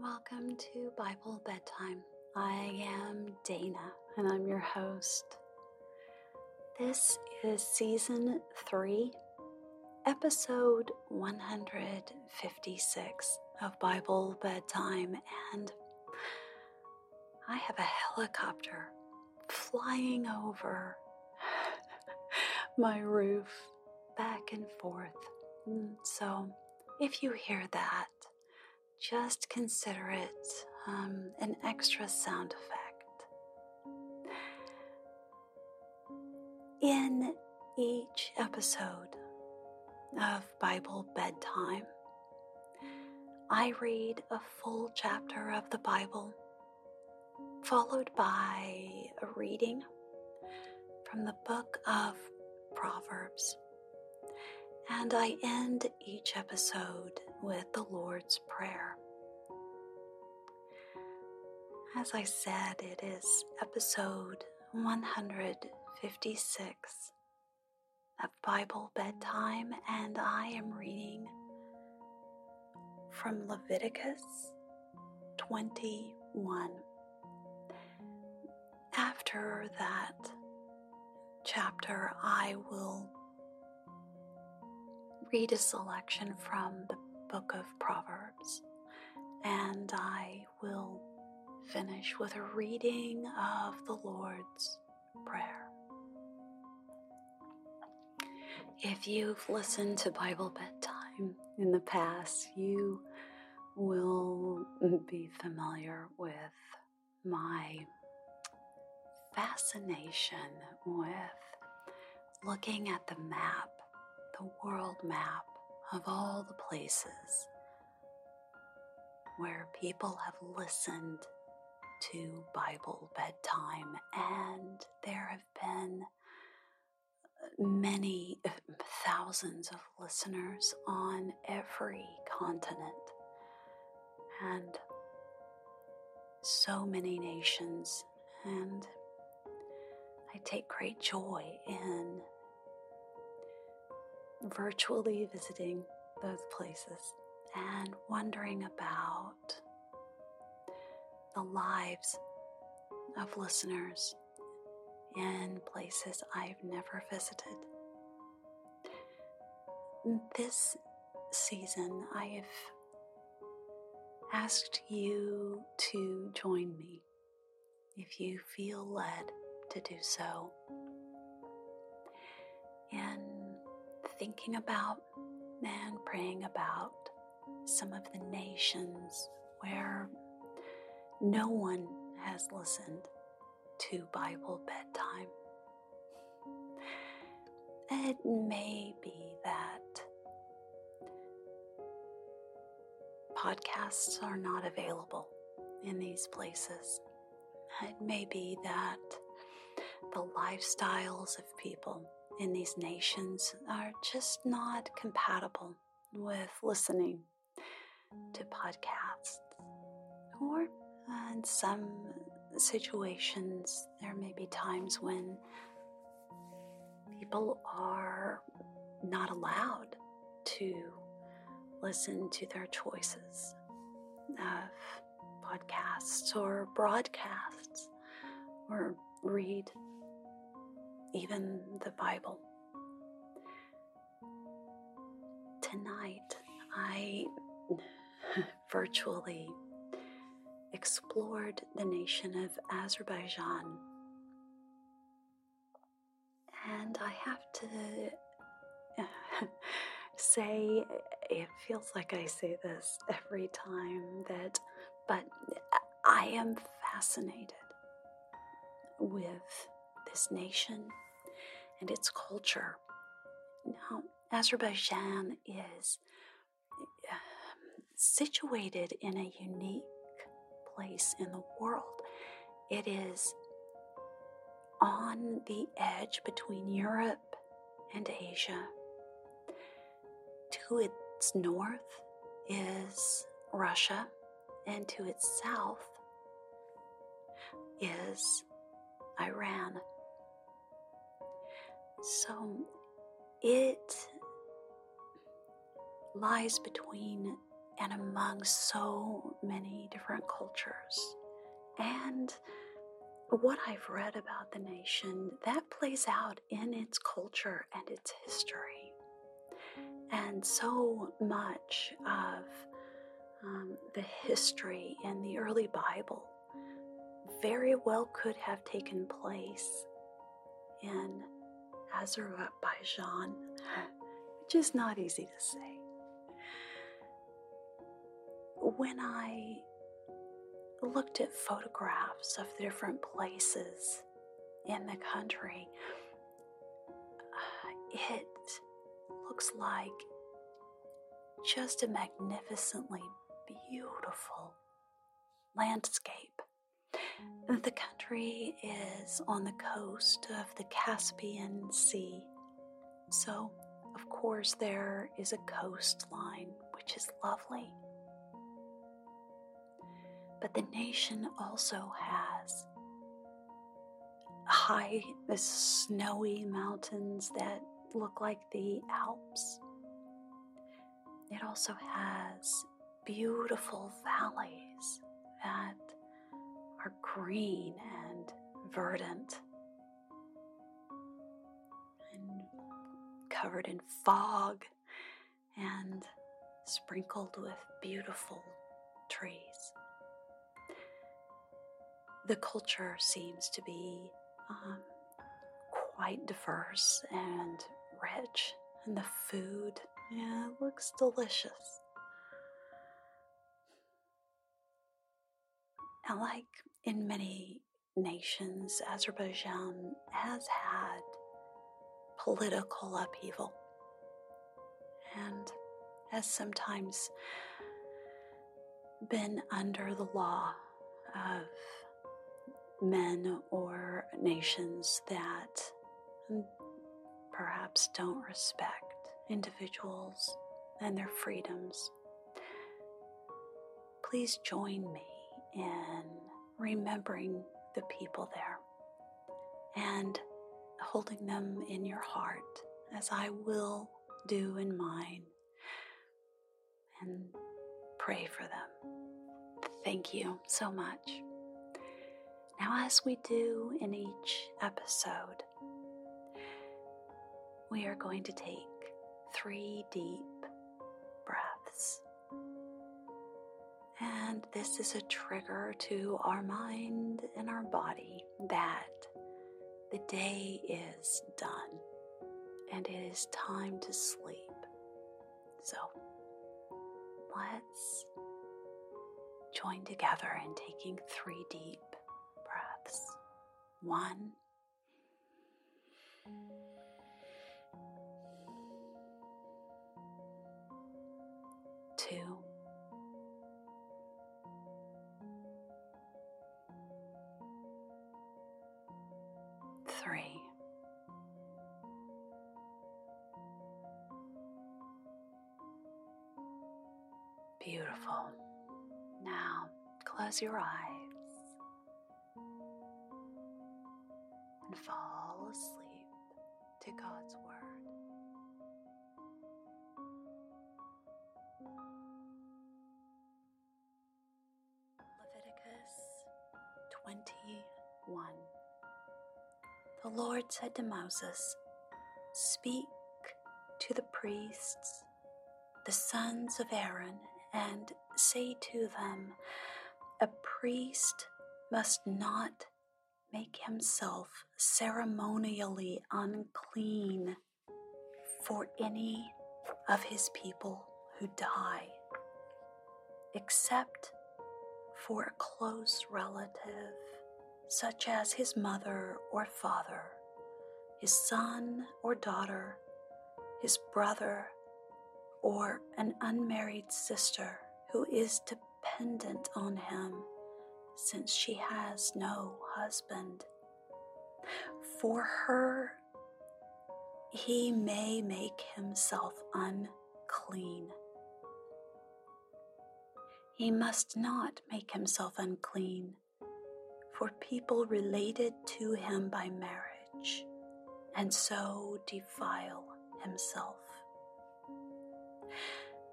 and welcome to Bible Bedtime. I am Dana, and I'm your host. This is Season 3, Episode 156 of Bible Bedtime, and I have a helicopter flying over my roof back and forth. So if you hear that, just consider it an extra sound effect. In each episode of Bible Bedtime, I read a full chapter of the Bible, followed by a reading from the book of Proverbs. And I end each episode with the Lord's Prayer. As I said, it is episode 156 of Bible Bedtime, and I am reading from Leviticus 21. After that chapter, I will read a selection from the book of Proverbs, and I will finish with a reading of the Lord's Prayer. If you've listened to Bible Bedtime in the past, you will be familiar with my fascination with looking at the map, the world map of all the places where people have listened to Bible Bedtime, and there have been many thousands of listeners on every continent and so many nations, and I take great joy in virtually visiting those places and wondering about the lives of listeners in places I've never visited. This season, I have asked you to join me if you feel led to do so, and thinking about and praying about some of the nations where no one has listened to Bible Bedtime. It may be that podcasts are not available in these places. It may be that the lifestyles of people in these nations are just not compatible with listening to podcasts. Or in some situations, there may be times when people are not allowed to listen to their choices of podcasts or broadcasts or read even the Bible. Tonight, I virtually explored the nation of Azerbaijan, and I have to say, it feels like I say this every time, but I am fascinated with this nation and its culture. Now, Azerbaijan is situated in a unique place in the world. It is on the edge between Europe and Asia. To its north is Russia, and to its south is Iran. So it lies between and among so many different cultures. And what I've read about the nation, that plays out in its culture and its history. And so much of the history in the early Bible very well could have taken place in Azerbaijan, which is not easy to say. When I looked at photographs of the different places in the country, it looks like just a magnificently beautiful landscape. The country is on the coast of the Caspian Sea, so of course there is a coastline, which is lovely. But the nation also has high, snowy mountains that look like the Alps. It also has beautiful valleys that are green and verdant and covered in fog and sprinkled with beautiful trees. The culture seems to be quite diverse and rich, and the food looks delicious. And like in many nations, Azerbaijan has had political upheaval and has sometimes been under the law of men or nations that perhaps don't respect individuals and their freedoms. Please join me in remembering the people there and holding them in your heart, as I will do in mine, and pray for them. Thank you so much. Now, as we do in each episode, we are going to take 3 deep breaths. And this is a trigger to our mind and our body that the day is done and it is time to sleep. So let's join together in taking 3 deep breaths. 1. Beautiful. Now, close your eyes and fall asleep to God's Word. Leviticus 21. The Lord said to Moses, "Speak to the priests, the sons of Aaron, and say to them, a priest must not make himself ceremonially unclean for any of his people who die, except for a close relative, such as his mother or father, his son or daughter, his brother, or an unmarried sister who is dependent on him, since she has no husband. For her, he may make himself unclean. He must not make himself unclean for people related to him by marriage, and so defile himself.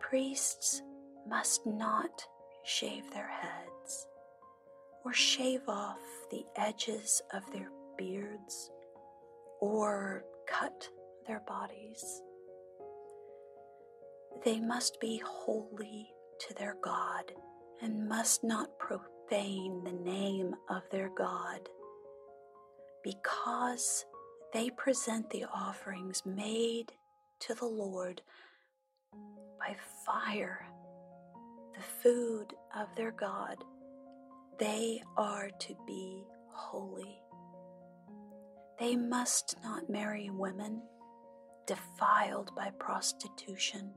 Priests must not shave their heads or shave off the edges of their beards or cut their bodies. They must be holy to their God and must not profane the name of their God, because they present the offerings made to the Lord by fire, the food of their God. They are to be holy. They must not marry women defiled by prostitution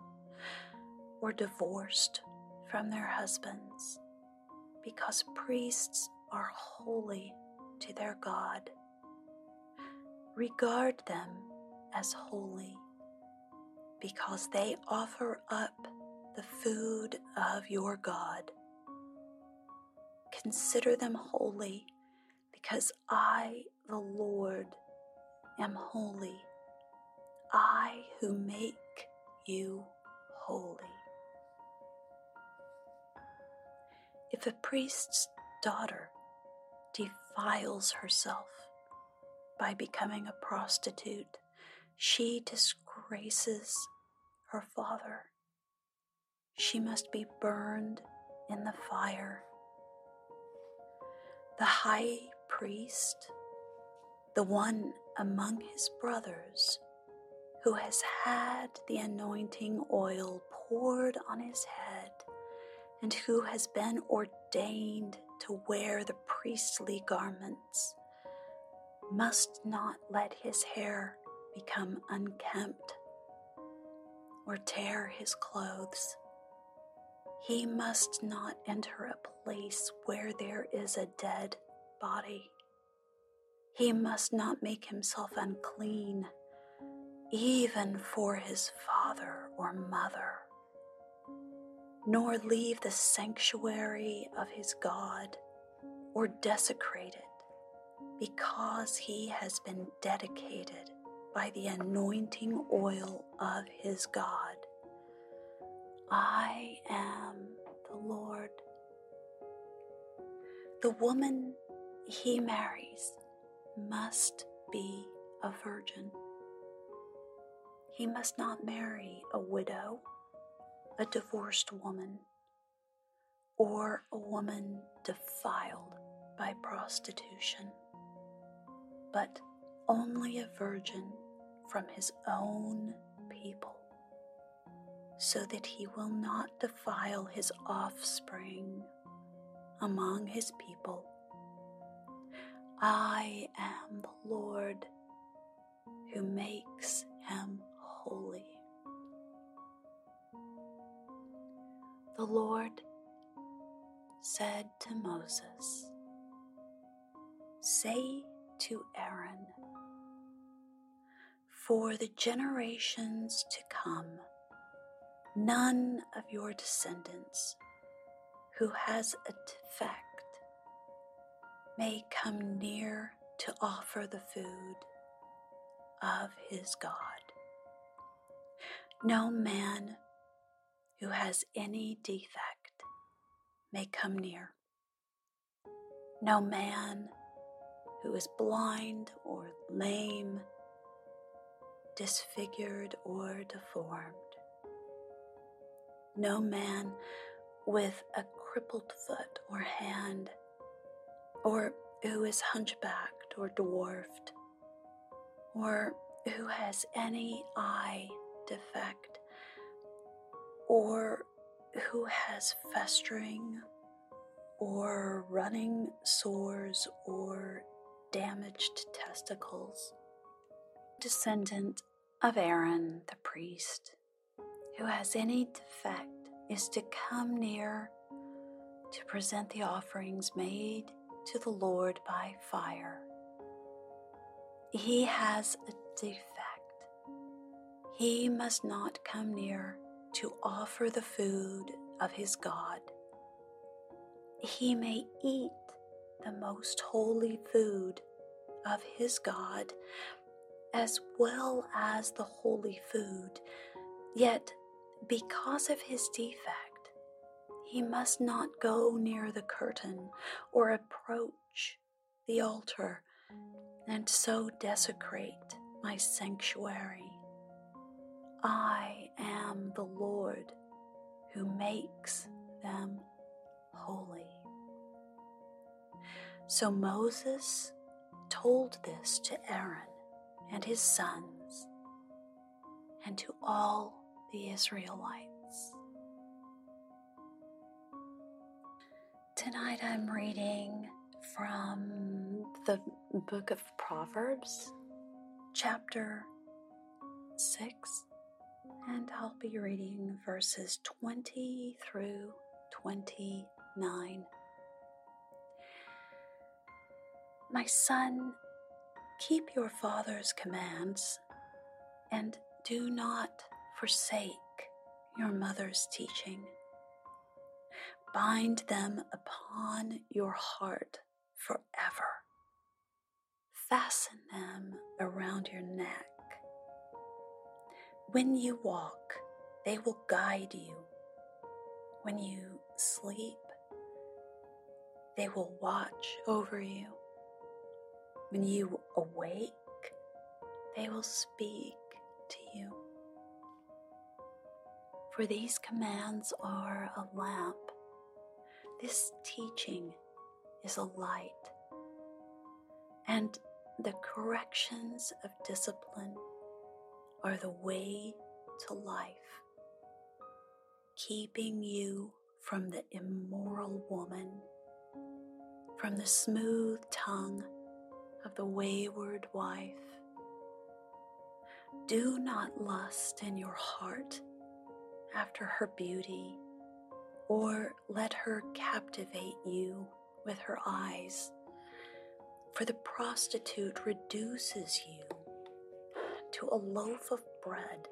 or divorced from their husbands, because priests are holy to their God. Regard them as holy, because they offer up the food of your God. Consider them holy, because I, the Lord, am holy, I who make you holy. If a priest's daughter defiles herself by becoming a prostitute, she disgraces her father. She must be burned in the fire. The high priest, the one among his brothers who has had the anointing oil poured on his head and who has been ordained to wear the priestly garments, must not let his hair become unkempt or tear his clothes. He must not enter a place where there is a dead body. He must not make himself unclean, even for his father or mother, nor leave the sanctuary of his God or desecrate it, because he has been dedicated by the anointing oil of his God. I am the Lord. The woman he marries must be a virgin. He must not marry a widow, a divorced woman, or a woman defiled by prostitution, but only a virgin from his own people, so that he will not defile his offspring among his people. I am the Lord who makes him holy. The Lord said to Moses, "Say to Aaron, for the generations to come, none of your descendants who has a defect may come near to offer the food of his God. No man who has any defect may come near. No man who is blind or lame, disfigured or deformed. No man with a crippled foot or hand, or who is hunchbacked or dwarfed, or who has any eye defect, or who has festering or running sores or damaged testicles. Descendant of Aaron the priest who has any defect is to come near to present the offerings made to the Lord by fire. He has a defect. He must not come near to offer the food of his God. He may eat the most holy food of his God, as well as the holy food, yet because of his defect, He must not go near the curtain or approach the altar and so desecrate my sanctuary. I am the Lord who makes them holy." So Moses told this to Aaron and his sons and to all the Israelites. Tonight I'm reading from the book of Proverbs, chapter 6, and I'll be reading verses 20 through 29. "My son, keep your father's commands and do not forsake your mother's teaching. Bind them upon your heart forever. Fasten them around your neck. When you walk, they will guide you. When you sleep, they will watch over you. When you awake, they will speak to you. For these commands are a lamp. This teaching is a light, and the corrections of discipline are the way to life, keeping you from the immoral woman, from the smooth tongue of the wayward wife. Do not lust in your heart after her beauty, or let her captivate you with her eyes, for the prostitute reduces you to a loaf of bread,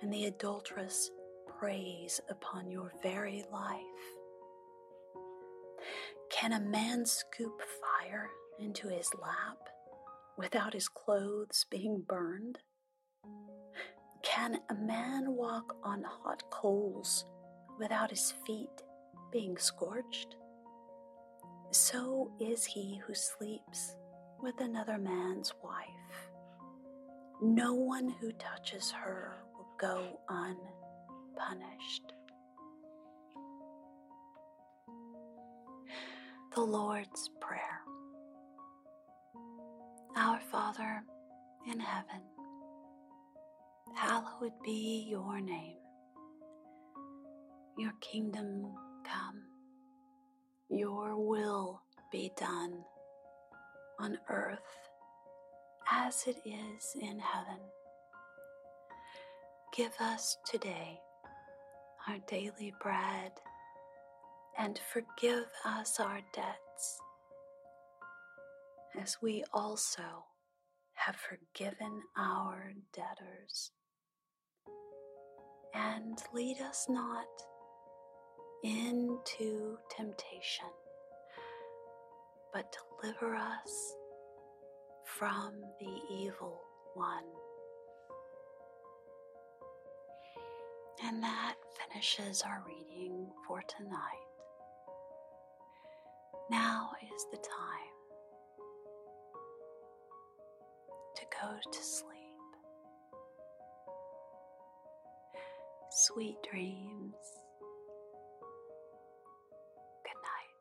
and the adulteress preys upon your very life. Can a man scoop fire into his lap without his clothes being burned? Can a man walk on hot coals without his feet being scorched? So is he who sleeps with another man's wife. No one who touches her will go unpunished." The Lord's Prayer. Our Father in heaven, hallowed be your name. Your kingdom come, your will be done on earth as it is in heaven. Give us today our daily bread, and forgive us our debts as we also have forgiven our debtors. And lead us not into temptation, but deliver us from the evil one. And that finishes our reading for tonight. Now is the time to go to sleep. Sweet dreams. Good night.